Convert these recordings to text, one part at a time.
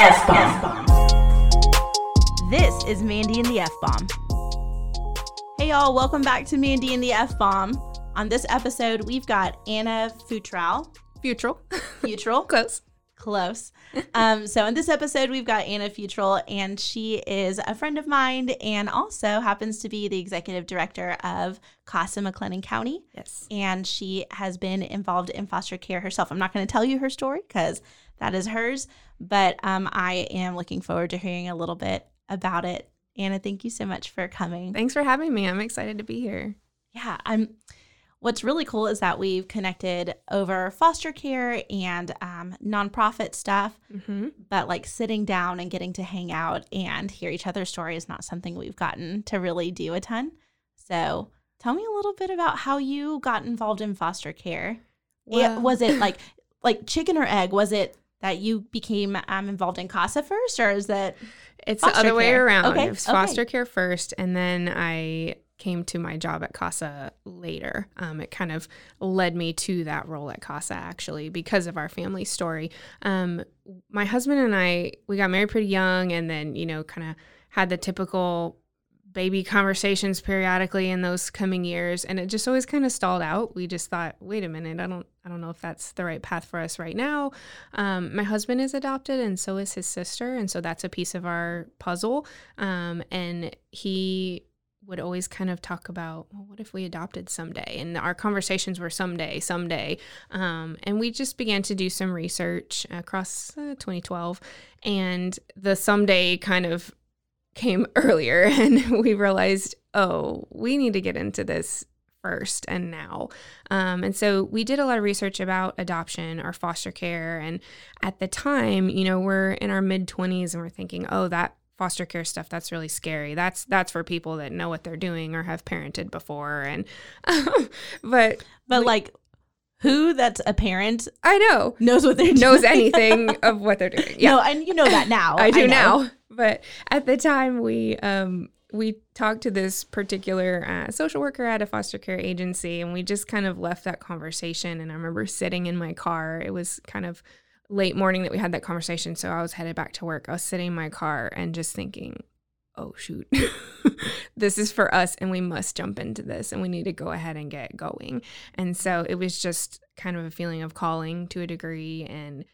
F-Bomb. This is Mandy and the F-Bomb. Hey y'all, welcome back to Mandy and the F-Bomb. On this episode, we've got Anna Futral. Futral. Close. So in this episode, we've got Anna Futral, and she is a friend of mine and also happens to be the executive director of Casa McLennan County. Yes. And she has been involved in foster care herself. I'm not going to tell you her story because that is hers, but I am looking forward to hearing a little bit about it. Anna, thank you so much for coming. Thanks for having me. I'm excited to be here. Yeah. What's really cool is that we've connected over foster care and nonprofit stuff, but like sitting down and getting to hang out and hear each other's story is not something we've gotten to really do a ton. So tell me a little bit about how you got involved in foster care. Wow. Was it like chicken or egg? Was it that you became involved in CASA first, or is that it's the other way around? Okay. It was foster care first, and then I came to my job at CASA later. It kind of led me to that role at CASA, actually, because of our family story. My husband and I, we got married pretty young, and then, you know, kind of had the typical baby conversations periodically in those coming years, and it just always kind of stalled out. We just thought, wait a minute, I don't know if that's the right path for us right now. My husband is adopted, and so is his sister, and so that's a piece of our puzzle. And he would always kind of talk about, well, what if we adopted someday? And our conversations were someday. And we just began to do some research across 2012, and the someday kind of came earlier, and we realized, oh, we need to get into this first and now. And so we did a lot of research about adoption or foster care. And at the time, you know, we're in our mid-20s and we're thinking, oh, that foster care stuff, that's really scary. That's for people that know what they're doing or have parented before. And but like who that's a parent I know knows what they're knows doing. Anything of what they're doing. Yeah. No, and you know that now. I know now. But at the time, we talked to this particular social worker at a foster care agency, and we just kind of left that conversation. And I remember sitting in my car. It was kind of late morning that we had that conversation, so I was headed back to work. I was sitting in my car and just thinking, oh, shoot, this is for us, and we must jump into this, and we need to go ahead and get going. And so it was just kind of a feeling of calling to a degree, and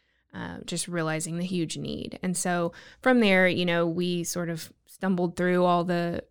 just realizing the huge need. And so from there, you know, we sort of stumbled through all the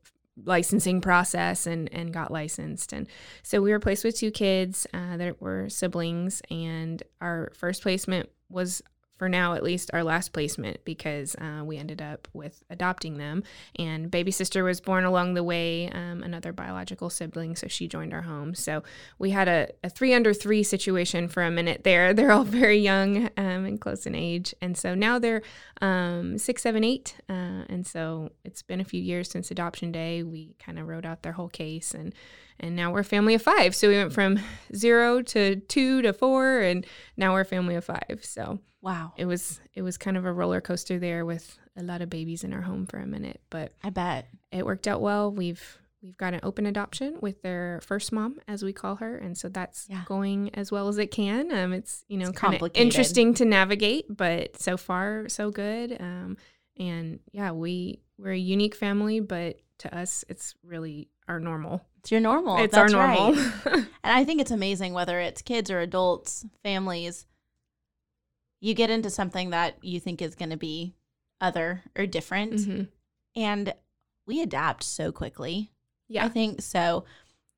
licensing process and got licensed. And so we were placed with two kids that were siblings, and our first placement was, for now at least, our last placement, because we ended up with adopting them. And baby sister was born along the way, another biological sibling, so she joined our home. So we had a 3 under 3 situation for a minute there. They're all very young and close in age. And so now they're 6, 7, 8. And so it's been a few years since adoption day. We kind of wrote out their whole case, and now we're a family of 5. So we went from 0 to 2 to 4, and now we're a family of 5. So wow, it was kind of a roller coaster there with a lot of babies in our home for a minute, but I bet it worked out well. We've got an open adoption with their first mom, as we call her, and so that's going as well as it can. It's, you know, kind of interesting to navigate, but so far so good. And yeah, we're a unique family, but to us, it's really our normal. It's your normal. It's that's our normal. Right. And I think it's amazing, whether it's kids or adults, families, you get into something that you think is going to be other or different. Mm-hmm. And we adapt so quickly. Yeah. I think so.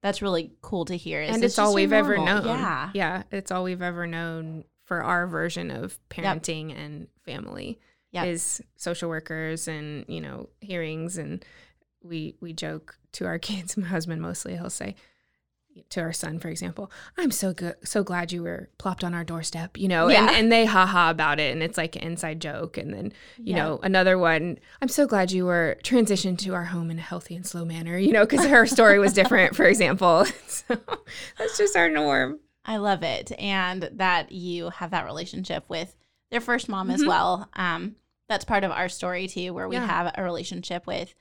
That's really cool to hear. And it's all we've ever known. Yeah. Yeah. It's all we've ever known for our version of parenting yep. and family yep. is social workers and, you know, hearings. And we joke to our kids, my husband mostly, he'll say to our son, for example, I'm so glad you were plopped on our doorstep, you know, yeah. and they ha-ha about it. And it's like an inside joke. And then, you yeah. know, another one, I'm so glad you were transitioned to our home in a healthy and slow manner, you know, because her story was different, for example. So that's just our norm. I love it. And that you have that relationship with their first mom mm-hmm. as well. That's part of our story too, where we yeah. have a relationship with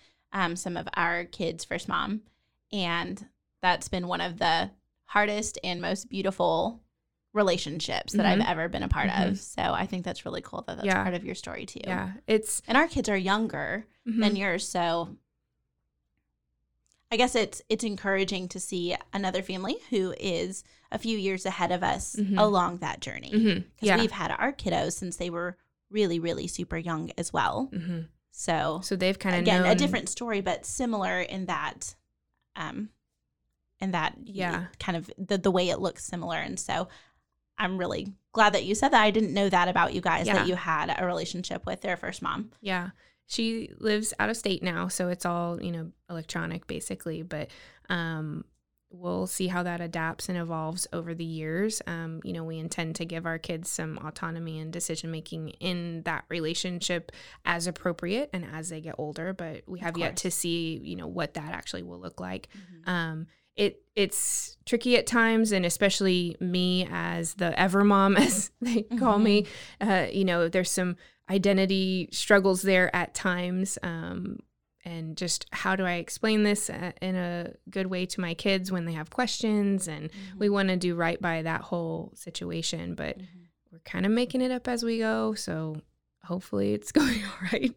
some of our kids' first mom. And that's been one of the hardest and most beautiful relationships that mm-hmm. I've ever been a part mm-hmm. of. So I think that's really cool that that's yeah. part of your story too. Yeah, it's and our kids are younger mm-hmm. than yours. So I guess it's encouraging to see another family who is a few years ahead of us mm-hmm. along that journey. Because mm-hmm. yeah. we've had our kiddos since they were really, really super young as well. Mm-hmm. So they've kind of again known a different story, but similar in that yeah kind of the way it looks similar. And so I'm really glad that you said that. I didn't know that about you guys yeah. that you had a relationship with their first mom. Yeah. She lives out of state now, so it's all, you know, electronic basically, but we'll see how that adapts and evolves over the years. You know, we intend to give our kids some autonomy and decision-making in that relationship as appropriate and as they get older, but we have yet to see, you know, what that actually will look like. Mm-hmm. It's tricky at times, and especially me as the ever mom, as they call mm-hmm. me, you know, there's some identity struggles there at times. And just how do I explain this in a good way to my kids when they have questions? And mm-hmm. we want to do right by that whole situation, but mm-hmm. we're kind of making it up as we go. So hopefully it's going all right.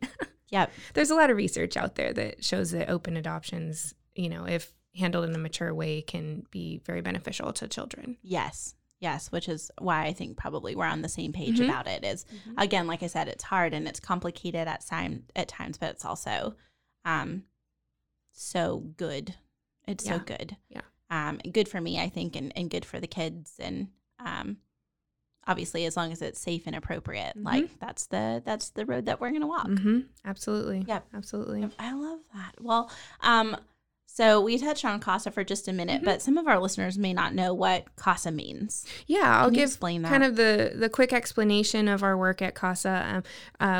Yep. There's a lot of research out there that shows that open adoptions, you know, if handled in a mature way, can be very beneficial to children. Yes. Yes, which is why I think probably we're on the same page mm-hmm. about it is, mm-hmm. again, like I said, it's hard and it's complicated at times, but it's also so good. It's yeah. so good. Yeah. Good for me, I think, and good for the kids. And obviously, as long as it's safe and appropriate, mm-hmm. like that's the road that we're going to walk. Mm-hmm. Absolutely. Yep. Absolutely. Yep. I love that. Well, so we touched on CASA for just a minute, mm-hmm. but some of our listeners may not know what CASA means. Yeah, I'll give kind of the quick explanation of our work at CASA.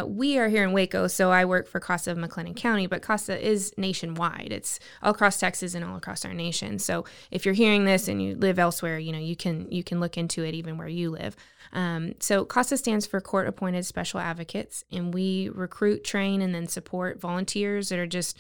We are here in Waco, so I work for Casa McLennan County, but CASA is nationwide. It's all across Texas and all across our nation. So if you're hearing this and you live elsewhere, you know, you can look into it even where you live. So CASA stands for Court Appointed Special Advocates, and we recruit, train, and then support volunteers that are just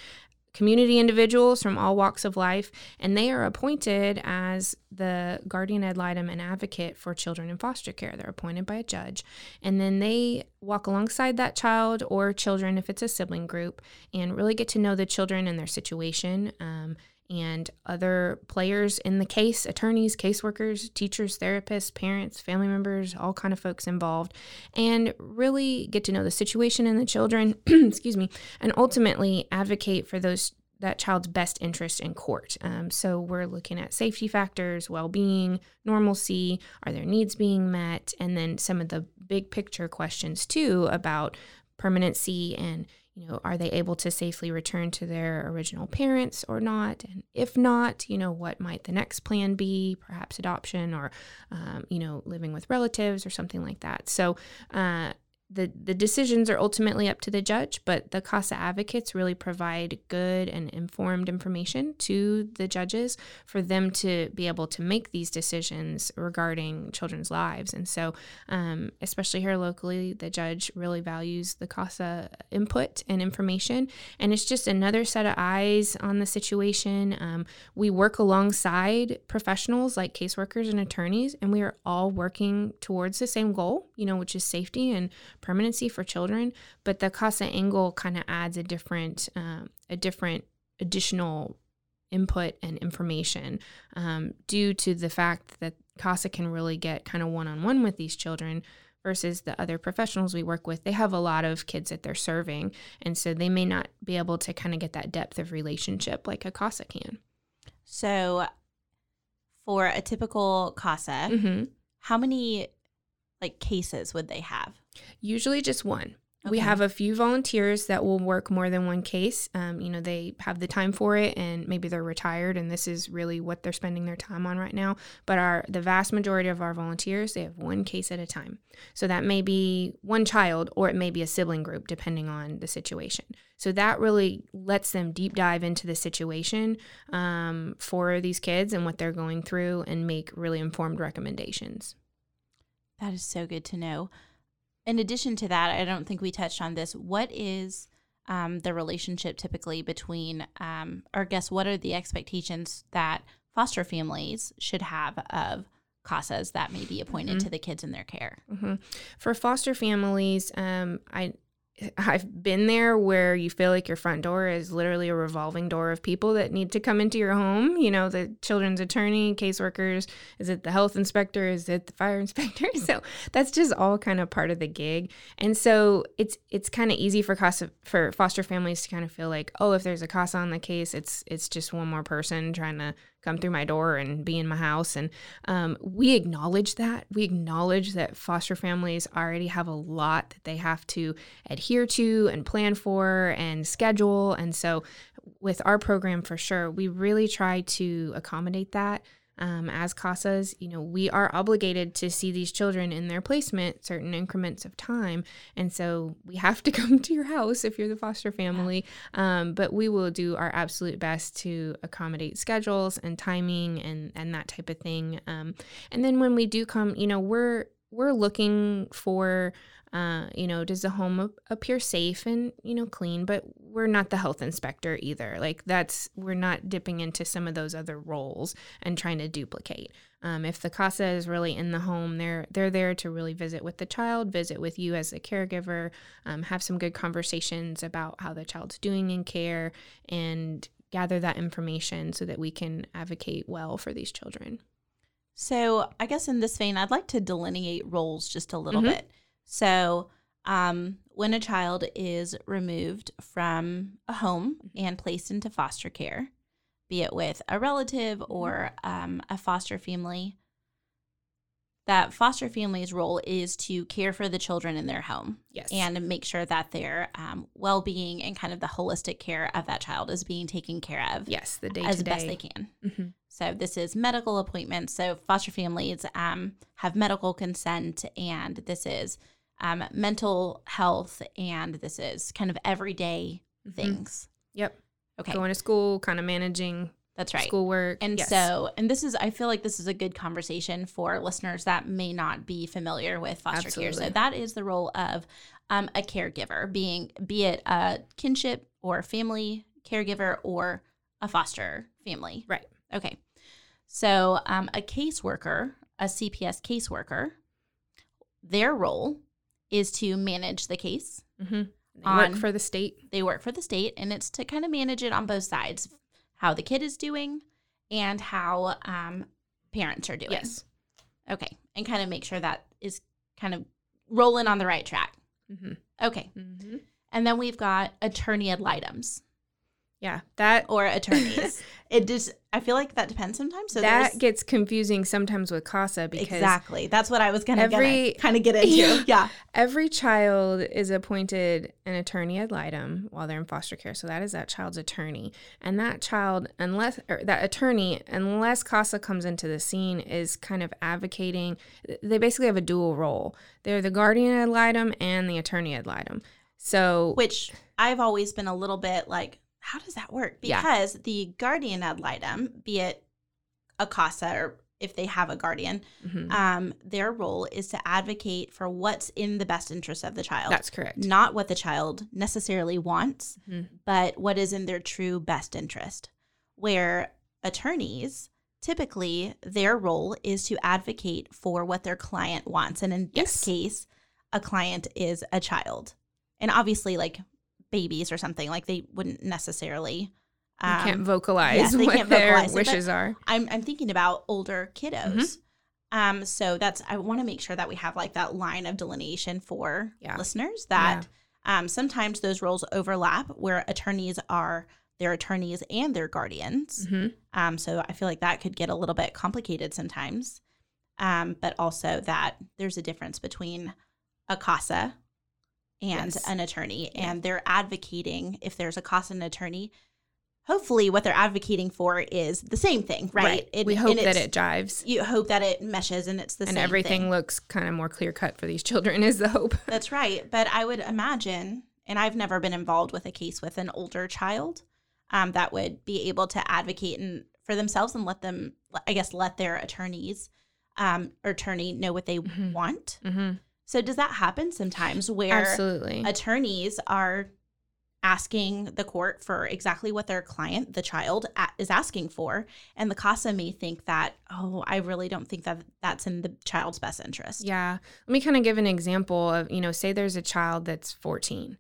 community individuals from all walks of life, and they are appointed as the guardian ad litem and advocate for children in foster care. They're appointed by a judge, and then they walk alongside that child or children if it's a sibling group and really get to know the children and their situation, and other players in the case, attorneys, caseworkers, teachers, therapists, parents, family members, all kind of folks involved, and really get to know the situation and the children, excuse me, and ultimately advocate for that child's best interest in court. So we're looking at safety factors, well-being, normalcy, are their needs being met, and then some of the big picture questions too about permanency and, you know, are they able to safely return to their original parents or not? And if not, you know, what might the next plan be? Perhaps adoption or, you know, living with relatives or something like that. So the decisions are ultimately up to the judge, but the CASA advocates really provide good and informed information to the judges for them to be able to make these decisions regarding children's lives. And so, especially here locally, the judge really values the CASA input and information, and it's just another set of eyes on the situation. We work alongside professionals like caseworkers and attorneys, and we are all working towards the same goal, you know, which is safety and permanency for children, but the CASA angle kind of adds a different additional input and information due to the fact that CASA can really get kind of one-on-one with these children versus the other professionals we work with, they have a lot of kids that they're serving. And so they may not be able to kind of get that depth of relationship like a CASA can. So for a typical CASA, mm-hmm. how many cases would they have? Usually just one. Okay. We have a few volunteers that will work more than one case. They have the time for it, and maybe they're retired, and this is really what they're spending their time on right now. But the vast majority of our volunteers, they have one case at a time. So that may be one child, or it may be a sibling group, depending on the situation. So that really lets them deep dive into the situation for these kids and what they're going through, and make really informed recommendations. That is so good to know. In addition to that, I don't think we touched on this. What is the relationship typically between, what are the expectations that foster families should have of CASAs that may be appointed mm-hmm. to the kids in their care? Mm-hmm. For foster families, I've been there where you feel like your front door is literally a revolving door of people that need to come into your home. The children's attorney, caseworkers, is it the health inspector? Is it the fire inspector? So that's just all kind of part of the gig. And so it's kind of easy for foster families to kind of feel like, oh, if there's a CASA on the case, it's just one more person trying to come through my door and be in my house. And we acknowledge that. We acknowledge that foster families already have a lot that they have to adhere to and plan for and schedule. And so with our program, for sure, we really try to accommodate that. As CASAs, we are obligated to see these children in their placement certain increments of time. And so we have to come to your house if you're the foster family. But we will do our absolute best to accommodate schedules and timing and that type of thing. And then when we do come, we're looking for, does the home appear safe and, clean, but we're not the health inspector either. We're not dipping into some of those other roles and trying to duplicate. If the CASA is really in the home, they're there to really visit with the child, visit with you as the caregiver, have some good conversations about how the child's doing in care, and gather that information so that we can advocate well for these children. So I guess in this vein, I'd like to delineate roles just a little mm-hmm. bit. So when a child is removed from a home and placed into foster care, be it with a relative or a foster family, that foster family's role is to care for the children in their home. Yes. And make sure that their well-being and kind of the holistic care of that child is being taken care of. Yes, the day-to-day. As best they can. Mm-hmm. So this is medical appointments. So foster families have medical consent, and this is mental health, and this is kind of everyday mm-hmm. things. Yep. Okay. Going to school, kind of managing. That's right. Schoolwork. And yes. I feel like this is a good conversation for listeners that may not be familiar with foster Absolutely. Care. So that is the role of a caregiver, be it a kinship or family caregiver or a foster family. Right. Okay. So a caseworker, a CPS caseworker, their role is to manage the case. Mm-hmm. They work for the state. They work for the state, and it's to kind of manage it on both sides. How the kid is doing, and how parents are doing. Yes. Okay. And kind of make sure that is kind of rolling on the right track. Mm-hmm. Okay. Mm-hmm. And then we've got attorney ad litem. Yeah. That. Or attorneys. It just, I feel like that depends sometimes. So that gets confusing sometimes with CASA because. Exactly. That's what I was going to kind of get into. Yeah. Every child is appointed an attorney ad litem while they're in foster care. So that is that child's attorney. And that child, unless CASA comes into the scene, is kind of advocating. They basically have a dual role. They're the guardian ad litem and the attorney ad litem. So. Which I've always been a little bit how does that work? Because the guardian ad litem, be it a CASA or if they have a guardian, mm-hmm. Their role is to advocate for what's in the best interest of the child. That's correct. Not what the child necessarily wants, mm-hmm. but what is in their true best interest. Where attorneys, typically their role is to advocate for what their client wants. And in this case, a client is a child. And obviously, babies or something, they wouldn't necessarily they can't vocalize what their wishes are. I'm thinking about older kiddos So that's, I want to make sure that we have like that line of delineation for listeners that sometimes those roles overlap where attorneys are their attorneys and their guardians. Mm-hmm. So I feel like that could get a little bit complicated sometimes. But also that there's a difference between a CASA and an attorney, and they're advocating, if there's a CASA and an attorney, hopefully what they're advocating for is the same thing, right? We hope that it jives. You hope that it meshes and it's the same thing. And everything looks kind of more clear cut for these children is the hope. That's right. But I would imagine, and I've never been involved with a case with an older child that would be able to advocate for themselves and let them, I guess, let their attorney know what they mm-hmm. want. Mm-hmm. So does that happen sometimes where Absolutely. Attorneys are asking the court for exactly what their client, the child, is asking for, and the CASA may think that, oh, I really don't think that that's in the child's best interest. Yeah. Let me kind of give an example of, you know, say there's a child that's 14.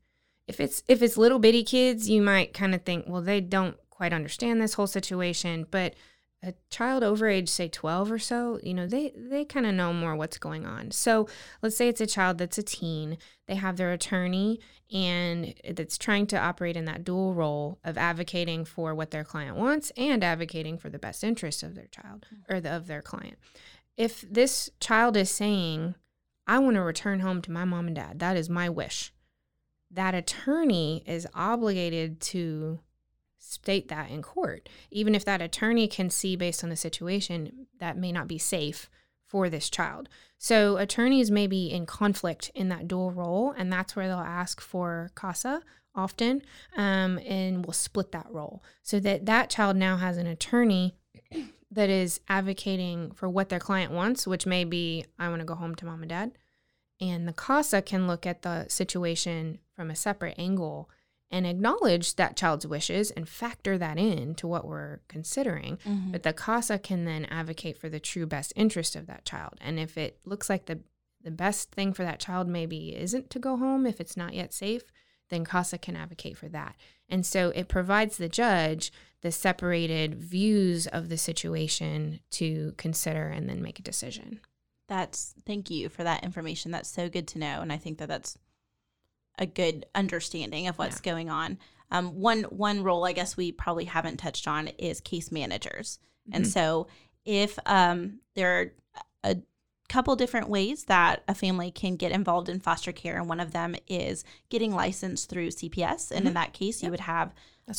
If it's little bitty kids, you might kind of think, well, they don't quite understand this whole situation, but a child over age, say 12 or so, you know, they kind of know more what's going on. So let's say it's a child that's a teen. They have their attorney and that's trying to operate in that dual role of advocating for what their client wants and advocating for the best interest of their child or of their client. If this child is saying, I want to return home to my mom and dad, that is my wish, that attorney is obligated to state that in court, even if that attorney can see based on the situation that may not be safe for this child. So attorneys may be in conflict in that dual role, and that's where they'll ask for CASA often, and will split that role so that that child now has an attorney that is advocating for what their client wants, which may be, I want to go home to mom and dad. And the CASA can look at the situation from a separate angle and acknowledge that child's wishes and factor that in to what we're considering. Mm-hmm. But the CASA can then advocate for the true best interest of that child. And if it looks like the best thing for that child maybe isn't to go home, if it's not yet safe, then CASA can advocate for that. And so it provides the judge the separated views of the situation to consider and then make a decision. Thank you for that information. That's so good to know. And I think that that's a good understanding of what's going on. One role I guess we probably haven't touched on is case managers. Mm-hmm. And so if there are a couple different ways that a family can get involved in foster care, and one of them is getting licensed through CPS. And mm-hmm. in that case, you would have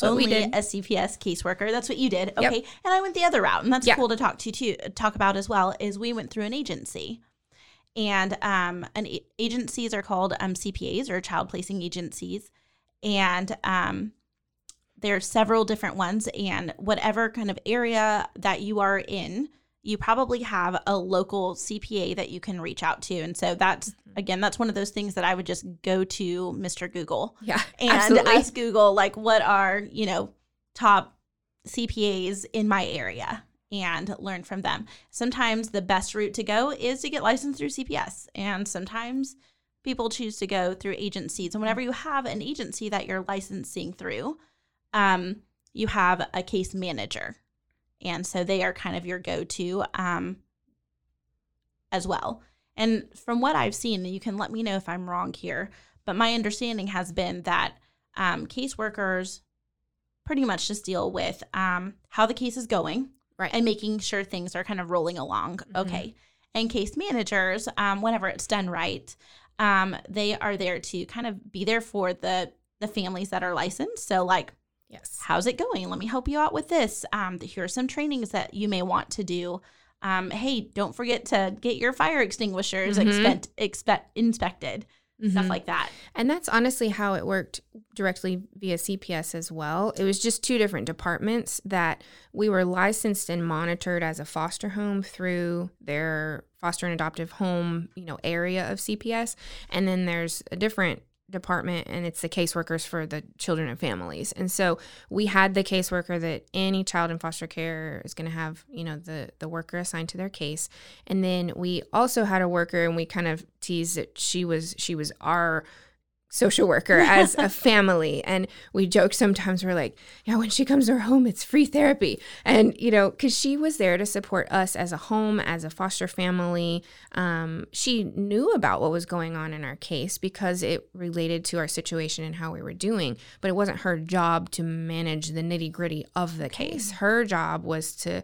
only a CPS caseworker. That's what you did. Okay. Yep. And I went the other route, and that's cool to talk about as well, is we went through an agency. And agencies are called CPAs, or child placing agencies, and there are several different ones. And whatever kind of area that you are in, you probably have a local CPA that you can reach out to. And so that's, again, that's one of those things that I would just go to Mr. Google and absolutely. Ask Google, like, what are, you know, top CPAs in my area, and learn from them. Sometimes the best route to go is to get licensed through CPS. And sometimes people choose to go through agencies. And whenever you have an agency that you're licensing through, you have a case manager. And so they are kind of your go-to as well. And from what I've seen, you can let me know if I'm wrong here, but my understanding has been that caseworkers pretty much just deal with how the case is going. Right. And making sure things are kind of rolling along. Mm-hmm. Okay. And case managers, whenever it's done right, they are there to kind of be there for the families that are licensed. So like, yes, how's it going? Let me help you out with this. Here are some trainings that you may want to do. Hey, don't forget to get your fire extinguishers mm-hmm. inspected. Mm-hmm. Stuff like that. And that's honestly how it worked directly via CPS as well. It was just two different departments that we were licensed and monitored as a foster home through their foster and adoptive home, you know, area of CPS. And then there's a different department, and it's the caseworkers for the children and families. And so we had the caseworker that any child in foster care is going to have, you know, the worker assigned to their case. And then we also had a worker, and we kind of teased that she was our social worker as a family. And we joke sometimes, we're like, yeah, when she comes to our home, it's free therapy. And, you know, because she was there to support us as a home, as a foster family. She knew about what was going on in our case because it related to our situation and how we were doing. But it wasn't her job to manage the nitty gritty of the case. Her job was to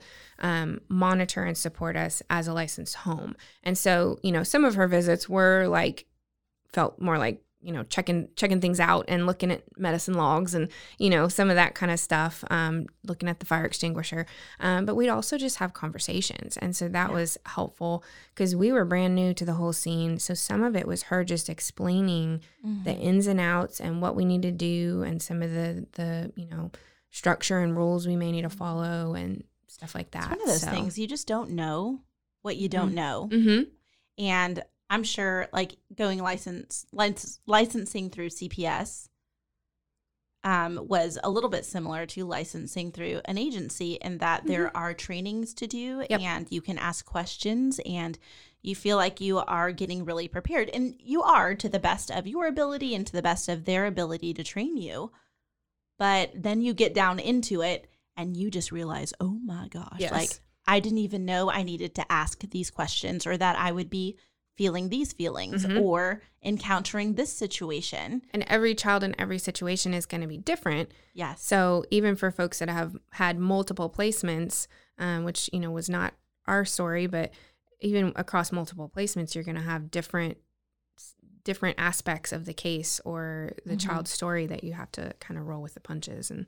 monitor and support us as a licensed home. And so, you know, some of her visits were like, felt more like, you know, checking things out and looking at medicine logs and, you know, some of that kind of stuff, looking at the fire extinguisher. But we'd also just have conversations. And so that was helpful because we were brand new to the whole scene. So some of it was her just explaining the ins and outs and what we need to do and some of the, you know, structure and rules we may need to follow and stuff like that. It's one of those things you just don't know what you don't know. Mm-hmm. And I'm sure, like, going licensing through CPS was a little bit similar to licensing through an agency in that there are trainings to do and you can ask questions and you feel like you are getting really prepared. And you are, to the best of your ability and to the best of their ability to train you. But then you get down into it and you just realize, oh, my gosh, like, I didn't even know I needed to ask these questions or that I would be feeling these feelings or encountering this situation. And every child in every situation is going to be different. Yes. So even for folks that have had multiple placements, which, you know, was not our story, but even across multiple placements, you're going to have different aspects of the case or the child's story that you have to kind of roll with the punches. And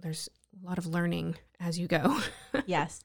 there's a lot of learning as you go. Yes.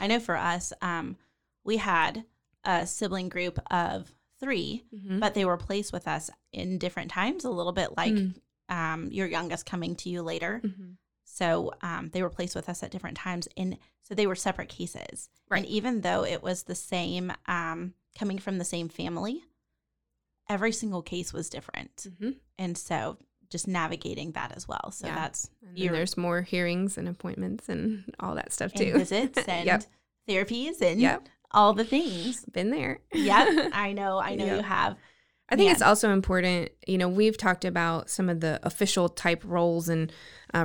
I know for us, we had a sibling group of 3, but they were placed with us in different times, a little bit like your youngest coming to you later. So they were placed with us at different times. And so they were separate cases. Right. And even though it was the same, coming from the same family, every single case was different. And so just navigating that as well. So that's there's more hearings and appointments and all that stuff too. And visits and therapies and all the things. Been there. I know you have. I think it's also important, you know, we've talked about some of the official type roles and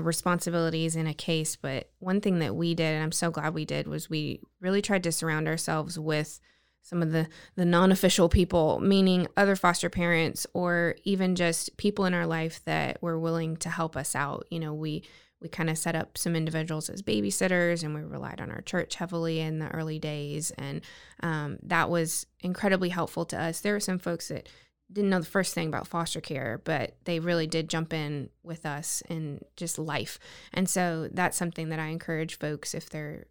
responsibilities in a case, but one thing that we did, and I'm so glad we did, was we really tried to surround ourselves with some of the non-official people, meaning other foster parents or even just people in our life that were willing to help us out. You know, we kind of set up some individuals as babysitters and we relied on our church heavily in the early days. And that was incredibly helpful to us. There were some folks that didn't know the first thing about foster care, but they really did jump in with us in just life. And so that's something that I encourage folks if they're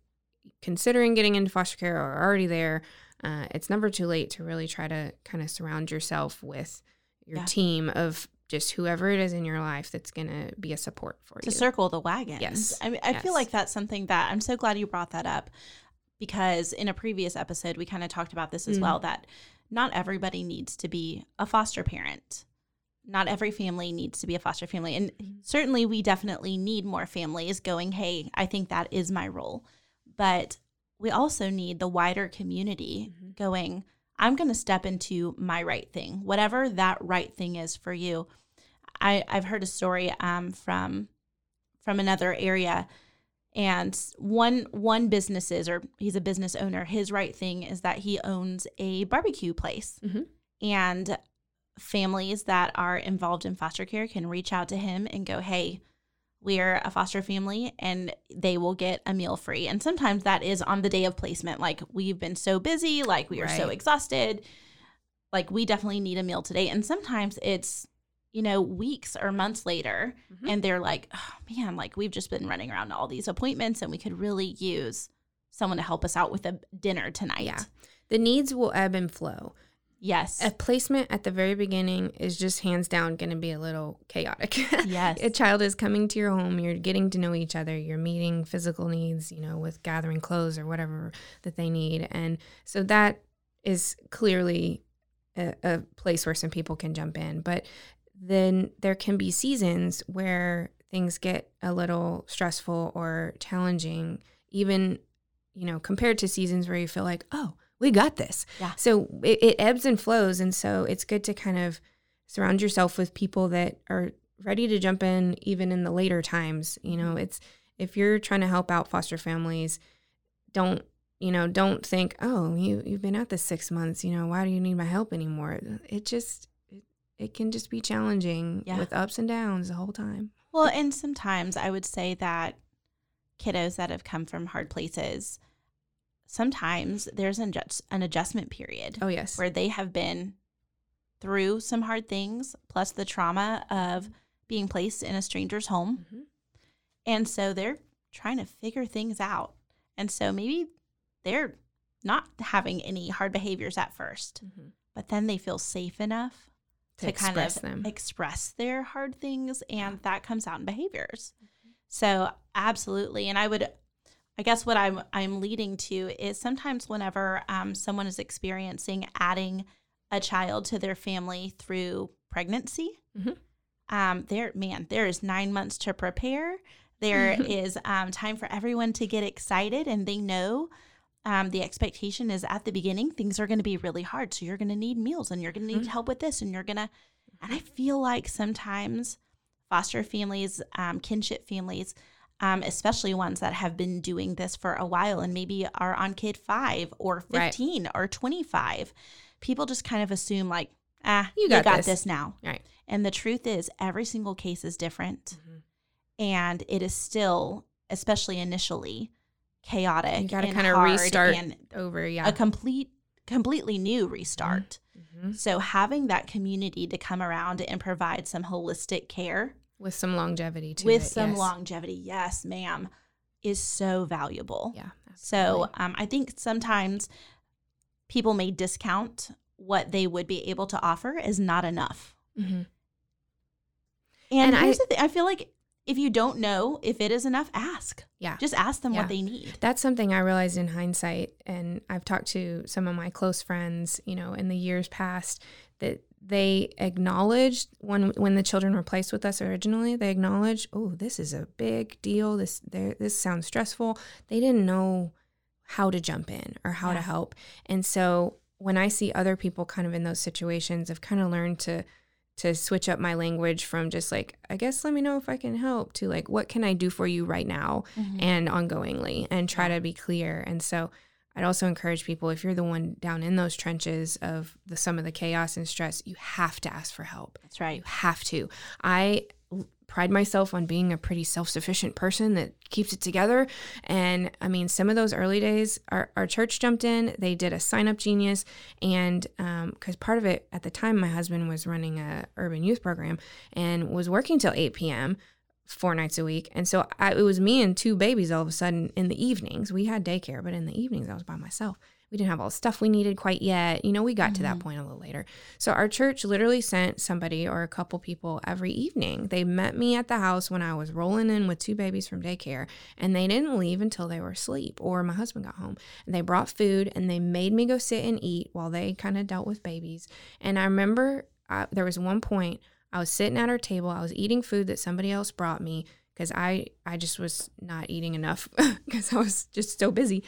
considering getting into foster care or are already there. It's never too late to really try to kind of surround yourself with your team of just whoever it is in your life that's going to be a support for you. To circle the wagons. Yes. I mean, I feel like that's something that I'm so glad you brought that up because in a previous episode, we kind of talked about this as well, that not everybody needs to be a foster parent. Not every family needs to be a foster family. And certainly we definitely need more families going, hey, I think that is my role. But we also need the wider community going, I'm going to step into my right thing, whatever that right thing is for you. I've heard a story from another area, and one businesses, or he's a business owner, his right thing is that he owns a barbecue place. And families that are involved in foster care can reach out to him and go, hey, we're a foster family, and they will get a meal free. And sometimes that is on the day of placement. Like, we've been so busy, like we are so exhausted, like we definitely need a meal today. And sometimes it's, you know, weeks or months later, and they're like, oh man, like we've just been running around to all these appointments and we could really use someone to help us out with a dinner tonight. Yeah. The needs will ebb and flow. Yes. A placement at the very beginning is just hands down going to be a little chaotic. Yes. A child is coming to your home. You're getting to know each other. You're meeting physical needs, you know, with gathering clothes or whatever that they need. And so that is clearly a place where some people can jump in. But then there can be seasons where things get a little stressful or challenging, even, you know, compared to seasons where you feel like, oh, we got this. Yeah. So it ebbs and flows. And so it's good to kind of surround yourself with people that are ready to jump in, even in the later times. You know, it's, if you're trying to help out foster families, don't think, oh, you've been at this 6 months, you know, why do you need my help anymore? It just, it can just be challenging with ups and downs the whole time. Well, and sometimes I would say that kiddos that have come from hard places, sometimes there's an adjustment period. Oh, yes. Where they have been through some hard things, plus the trauma of being placed in a stranger's home. Mm-hmm. And so they're trying to figure things out. And so maybe they're not having any hard behaviors at first, but then they feel safe enough to kind of express their hard things, and that comes out in behaviors. Mm-hmm. So absolutely. And I guess what I'm leading to is sometimes whenever someone is experiencing adding a child to their family through pregnancy, there is 9 months to prepare. There is time for everyone to get excited, and they know the expectation is at the beginning things are going to be really hard. So you're going to need meals, and you're going to need help with this, and you're going to – and I feel like sometimes foster families, kinship families – especially ones that have been doing this for a while and maybe are on kid 5 or 15 or 25. People just kind of assume like, you got this now. Right. And the truth is every single case is different. And it is still, especially initially, chaotic. You got to kind of restart over. Yeah. A completely new restart. Mm-hmm. So having that community to come around and provide some holistic care with some longevity to it. With some longevity, yes, ma'am, is so valuable. Yeah. Absolutely. So I think sometimes people may discount what they would be able to offer is not enough. Mm-hmm. And here's the thing. I feel like if you don't know if it is enough, ask. Yeah. Just ask them what they need. That's something I realized in hindsight, and I've talked to some of my close friends, you know, in the years past that they acknowledged when the children were placed with us originally, they acknowledged, oh, this is a big deal. This sounds stressful. They didn't know how to jump in or how to help. And so when I see other people kind of in those situations, I've kind of learned to switch up my language from just like, I guess let me know if I can help, to like, what can I do for you right now and ongoingly, and try to be clear. And so I'd also encourage people, if you're the one down in those trenches of some of the chaos and stress, you have to ask for help. That's right. You have to. I pride myself on being a pretty self-sufficient person that keeps it together. And I mean, some of those early days, our church jumped in. They did a sign-up genius. And because part of it, at the time, my husband was running a urban youth program and was working till 8 p.m., 4 nights a week. And so it was me and 2 babies all of a sudden in the evenings. We had daycare, but in the evenings I was by myself. We didn't have all the stuff we needed quite yet. You know, we got to that point a little later. So our church literally sent somebody or a couple people every evening. They met me at the house when I was rolling in with 2 babies from daycare, and they didn't leave until they were asleep or my husband got home. And they brought food, and they made me go sit and eat while they kind of dealt with babies. And I remember there was one point I was sitting at our table. I was eating food that somebody else brought me because I just was not eating enough because I was just so busy.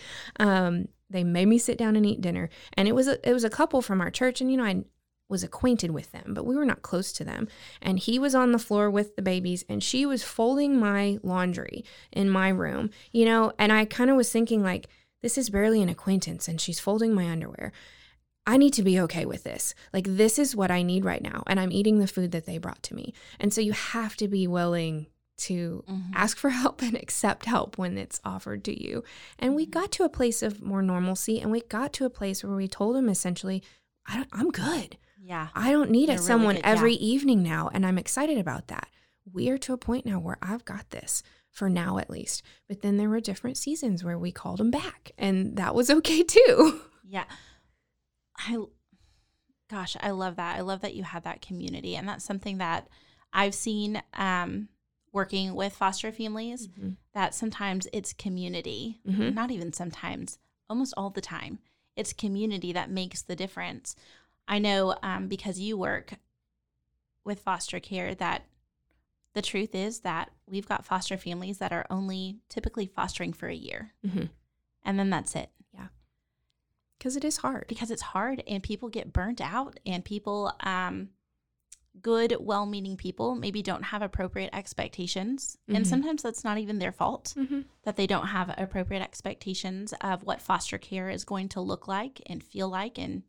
They made me sit down and eat dinner. And it was a couple from our church. And, you know, I was acquainted with them, but we were not close to them. And he was on the floor with the babies, and she was folding my laundry in my room, you know. And I kind of was thinking, like, this is barely an acquaintance, and she's folding my underwear. I need to be okay with this. Like, this is what I need right now. And I'm eating the food that they brought to me. And so you have to be willing to ask for help and accept help when it's offered to you. And we got to a place of more normalcy, and we got to a place where we told them essentially, I'm good. Yeah. I don't need someone every evening now. And I'm excited about that. We are to a point now where I've got this. For now, at least. But then there were different seasons where we called them back, and that was okay too. Yeah. I love that. I love that you had that community. And that's something that I've seen working with foster families, that sometimes it's community, not even sometimes, almost all the time. It's community that makes the difference. I know because you work with foster care that the truth is that we've got foster families that are only typically fostering for a year. And then that's it. Yeah. Because it is hard. Because it's hard, and people get burnt out, and people, good, well-meaning people maybe don't have appropriate expectations. And sometimes that's not even their fault, that they don't have appropriate expectations of what foster care is going to look like and feel like, and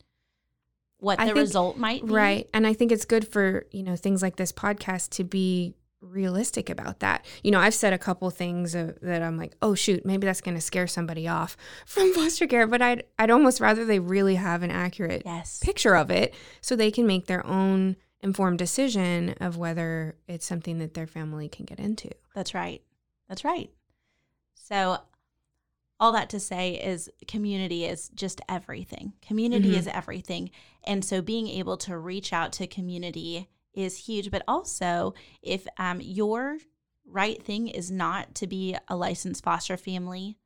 what the result might be. Right. And I think it's good for, things like this podcast to be realistic about that. I've said a couple things that I'm like, oh shoot, maybe that's going to scare somebody off from foster care, but I'd almost rather they really have an accurate picture of it so they can make their own informed decision of whether it's something that their family can get into. That's right. So all that to say is community is just everything. Community is everything. And so being able to reach out to community is huge. But also, if your right thing is not to be a licensed foster family,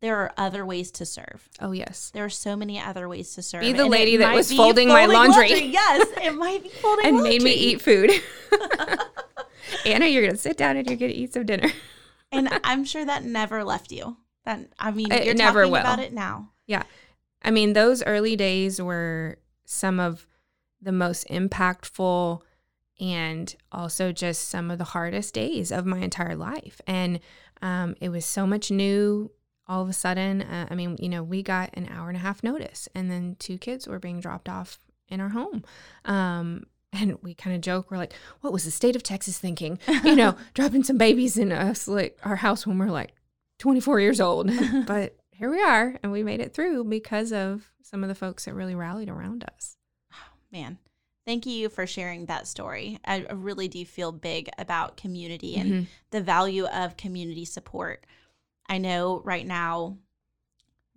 there are other ways to serve. Oh, yes. There are so many other ways to serve. Be the lady that was folding my laundry. Yes, it might be folding and laundry. And made me eat food. Anna, you're going to sit down and you're going to eat some dinner. And I'm sure that never left you. That, I mean, you're never talking about it now. Yeah. I mean, those early days were some of the most impactful and also just some of the hardest days of my entire life. And it was so much new all of a sudden. We got an hour and a half notice, and then 2 kids were being dropped off in our home. And we kind of joke, we're like, what was the state of Texas thinking? Dropping some babies in us, like our house when we're like, 24 years old, but here we are, and we made it through because of some of the folks that really rallied around us. Oh, man, thank you for sharing that story. I really do feel big about community and the value of community support. I know right now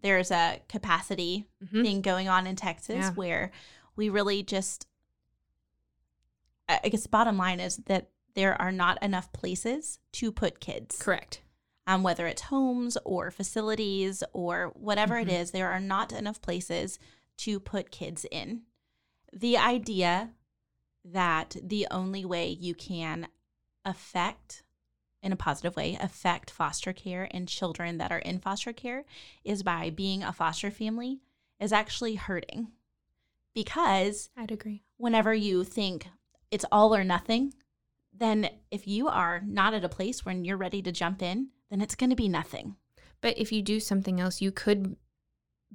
there's a capacity thing going on in Texas where we really just, I guess bottom line is that there are not enough places to put kids. Correct. Whether it's homes or facilities or whatever it is, there are not enough places to put kids in. The idea that the only way you can affect, in a positive way, affect foster care and children that are in foster care is by being a foster family is actually hurting. Because I'd agree. Whenever you think it's all or nothing, then if you are not at a place when you're ready to jump in, then it's going to be nothing. But if you do something else, you could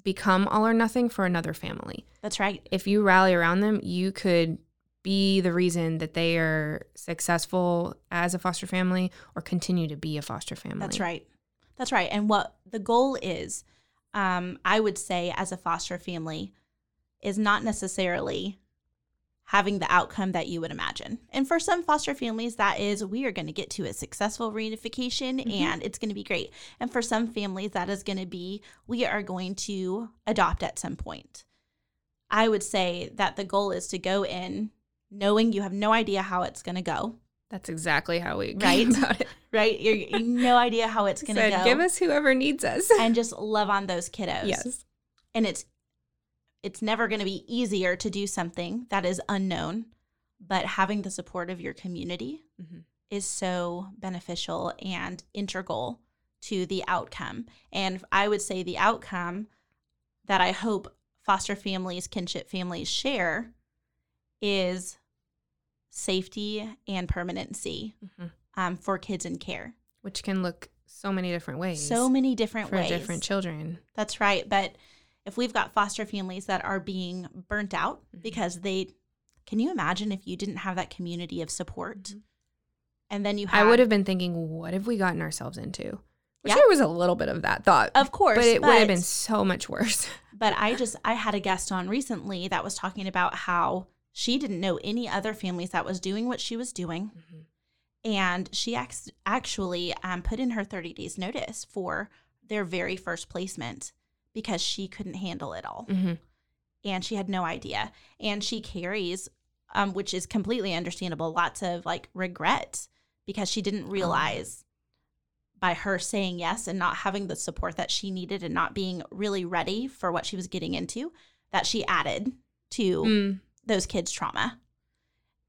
become all or nothing for another family. That's right. If you rally around them, you could be the reason that they are successful as a foster family or continue to be a foster family. That's right. And what the goal is, I would say as a foster family, is not necessarily having the outcome that you would imagine. And for some foster families, that is, we are going to get to a successful reunification and it's going to be great. And for some families, that is going to be, we are going to adopt at some point. I would say that the goal is to go in knowing you have no idea how it's going to go. That's exactly how we came about it. Right? You no idea how it's going to go. Give us whoever needs us. And just love on those kiddos. Yes. And it's never going to be easier to do something that is unknown, but having the support of your community is so beneficial and integral to the outcome. And I would say the outcome that I hope foster families, kinship families share is safety and permanency for kids in care. Which can look so many different ways. So many different ways. For different children. That's right. But if we've got foster families that are being burnt out because they, can you imagine if you didn't have that community of support? Mm-hmm. And then you have. I would have been thinking, what have we gotten ourselves into? Which there was a little bit of that thought. Of course. But it would have been so much worse. But I had a guest on recently that was talking about how she didn't know any other families that was doing what she was doing. Mm-hmm. And she actually put in her 30 days notice for their very first placement because she couldn't handle it all. Mm-hmm. And she had no idea. And she carries, which is completely understandable, lots of like regret because she didn't realize by her saying yes and not having the support that she needed and not being really ready for what she was getting into, that she added to those kids' trauma.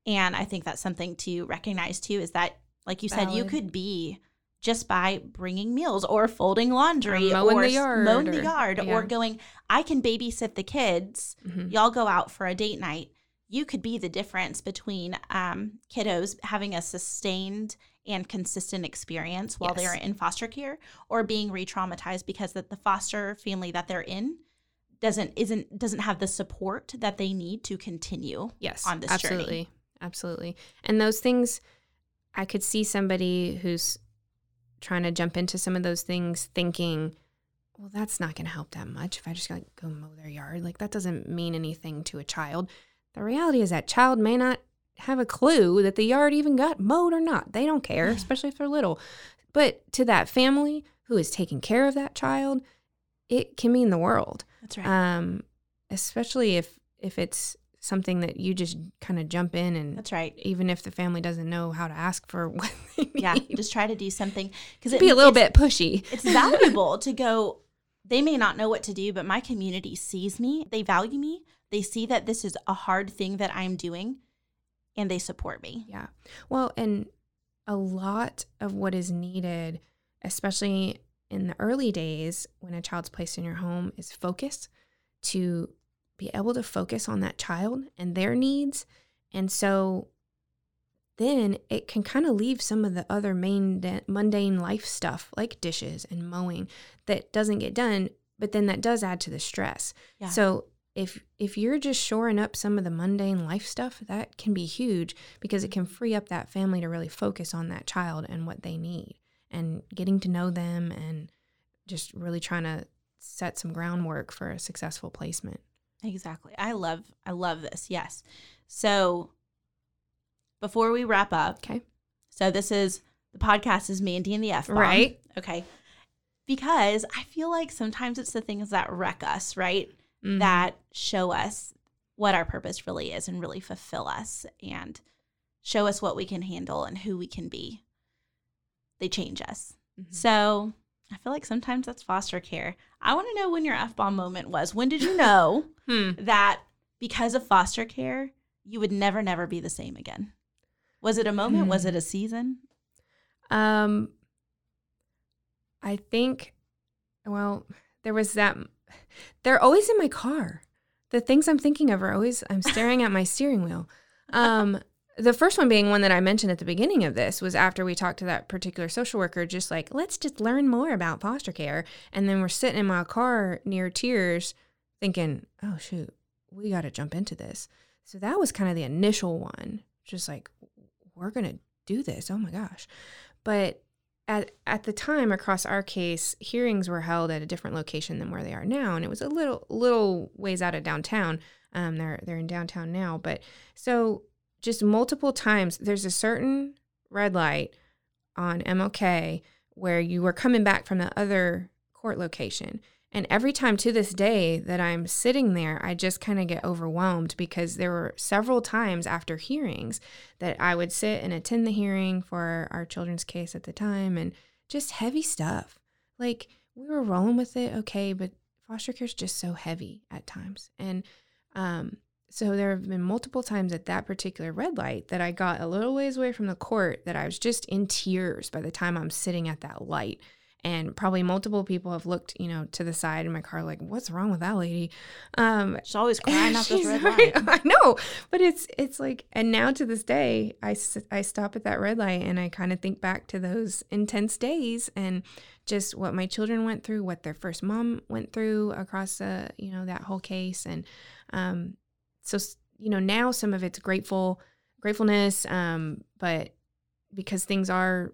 And I think that's something to recognize, too, is that, like you said, you could be just by bringing meals or folding laundry or mowing the yard or going, I can babysit the kids. Mm-hmm. Y'all go out for a date night. You could be the difference between kiddos having a sustained and consistent experience while they're in foster care or being re-traumatized because that the foster family that they're in doesn't have the support that they need to continue on this journey. Absolutely. And those things, I could see somebody who's trying to jump into some of those things thinking, well, that's not going to help that much if I just go mow their yard. Like, that doesn't mean anything to a child. The reality is that child may not have a clue that the yard even got mowed or not. They don't care, especially if they're little. But to that family who is taking care of that child, it can mean the world. That's right. Especially if it's something that you just kind of jump in and that's right. Even if the family doesn't know how to ask for what they need. Yeah, just try to do something. Because it'd be a little bit pushy. It's valuable to go, they may not know what to do, but my community sees me. They value me. They see that this is a hard thing that I'm doing and they support me. Yeah. Well, and a lot of what is needed, especially in the early days when a child's placed in your home, is focus, to be able to focus on that child and their needs. And so then it can kind of leave some of the other main mundane life stuff like dishes and mowing that doesn't get done, but then that does add to the stress. Yeah. So if you're just shoring up some of the mundane life stuff, that can be huge because it can free up that family to really focus on that child and what they need and getting to know them and just really trying to set some groundwork for a successful placement. Exactly. I love this. Yes. So before we wrap up, okay. So the podcast is Mandy and the F-Bomb. Right. Okay. Because I feel like sometimes it's the things that wreck us, right? Mm-hmm. That show us what our purpose really is and really fulfill us and show us what we can handle and who we can be. They change us. Mm-hmm. So I feel like sometimes that's foster care. I want to know when your F-bomb moment was. When did you know that because of foster care, you would never be the same again? Was it a moment? Was it a season? I think, well, there was that. They're always in my car. The things I'm thinking of are always, I'm staring at my steering wheel. The first one being one that I mentioned at the beginning of this was after we talked to that particular social worker, just like, let's just learn more about foster care. And then we're sitting in my car near tears thinking, oh, shoot, we got to jump into this. So that was kind of the initial one, just like, we're going to do this. Oh, my gosh. But at the time, across our case, hearings were held at a different location than where they are now. And it was a little ways out of downtown. They're in downtown now. But so just multiple times, there's a certain red light on MLK where you were coming back from the other court location. And every time to this day that I'm sitting there, I just kind of get overwhelmed because there were several times after hearings that I would sit and attend the hearing for our children's case at the time and just heavy stuff. Like, we were rolling with it, okay, but foster care is just so heavy at times. And so there have been multiple times at that particular red light that I got a little ways away from the court that I was just in tears by the time I'm sitting at that light. And probably multiple people have looked, you know, to the side in my car like, what's wrong with that lady? She's always crying out this red light. I know. But it's like, and now to this day, I stop at that red light and I kind of think back to those intense days and just what my children went through, what their first mom went through across the, you know, that whole case. And so, you know, now some of it's gratefulness, but because things are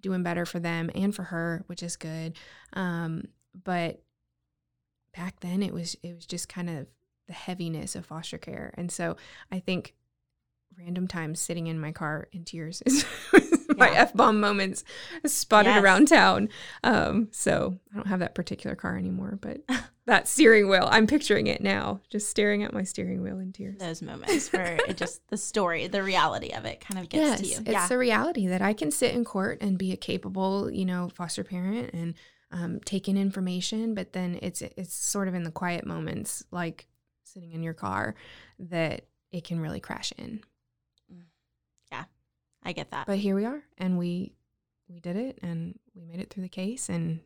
doing better for them and for her, which is good. But back then it was just kind of the heaviness of foster care. And so I think random times sitting in my car in tears is my F-bomb moments spotted around town. So I don't have that particular car anymore, but that steering wheel, I'm picturing it now, just staring at my steering wheel in tears. Those moments where it just, the story, the reality of it kind of gets to you. It's the reality that I can sit in court and be a capable, you know, foster parent and take in information, but then it's sort of in the quiet moments, like sitting in your car, that it can really crash in. I get that. But here we are, and we did it, and we made it through the case, and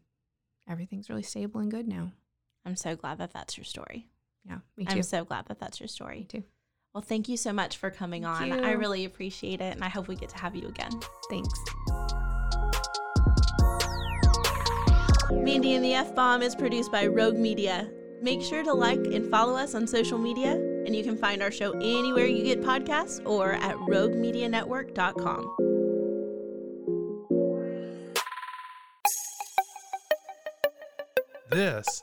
everything's really stable and good now. I'm so glad that that's your story. Yeah, me too. I'm so glad that that's your story. Me too. Well, thank you so much for coming on. I really appreciate it, and I hope we get to have you again. Thanks. Mandy and the F-Bomb is produced by Rogue Media. Make sure to like and follow us on social media, and you can find our show anywhere you get podcasts or at roguemedianetwork.com. This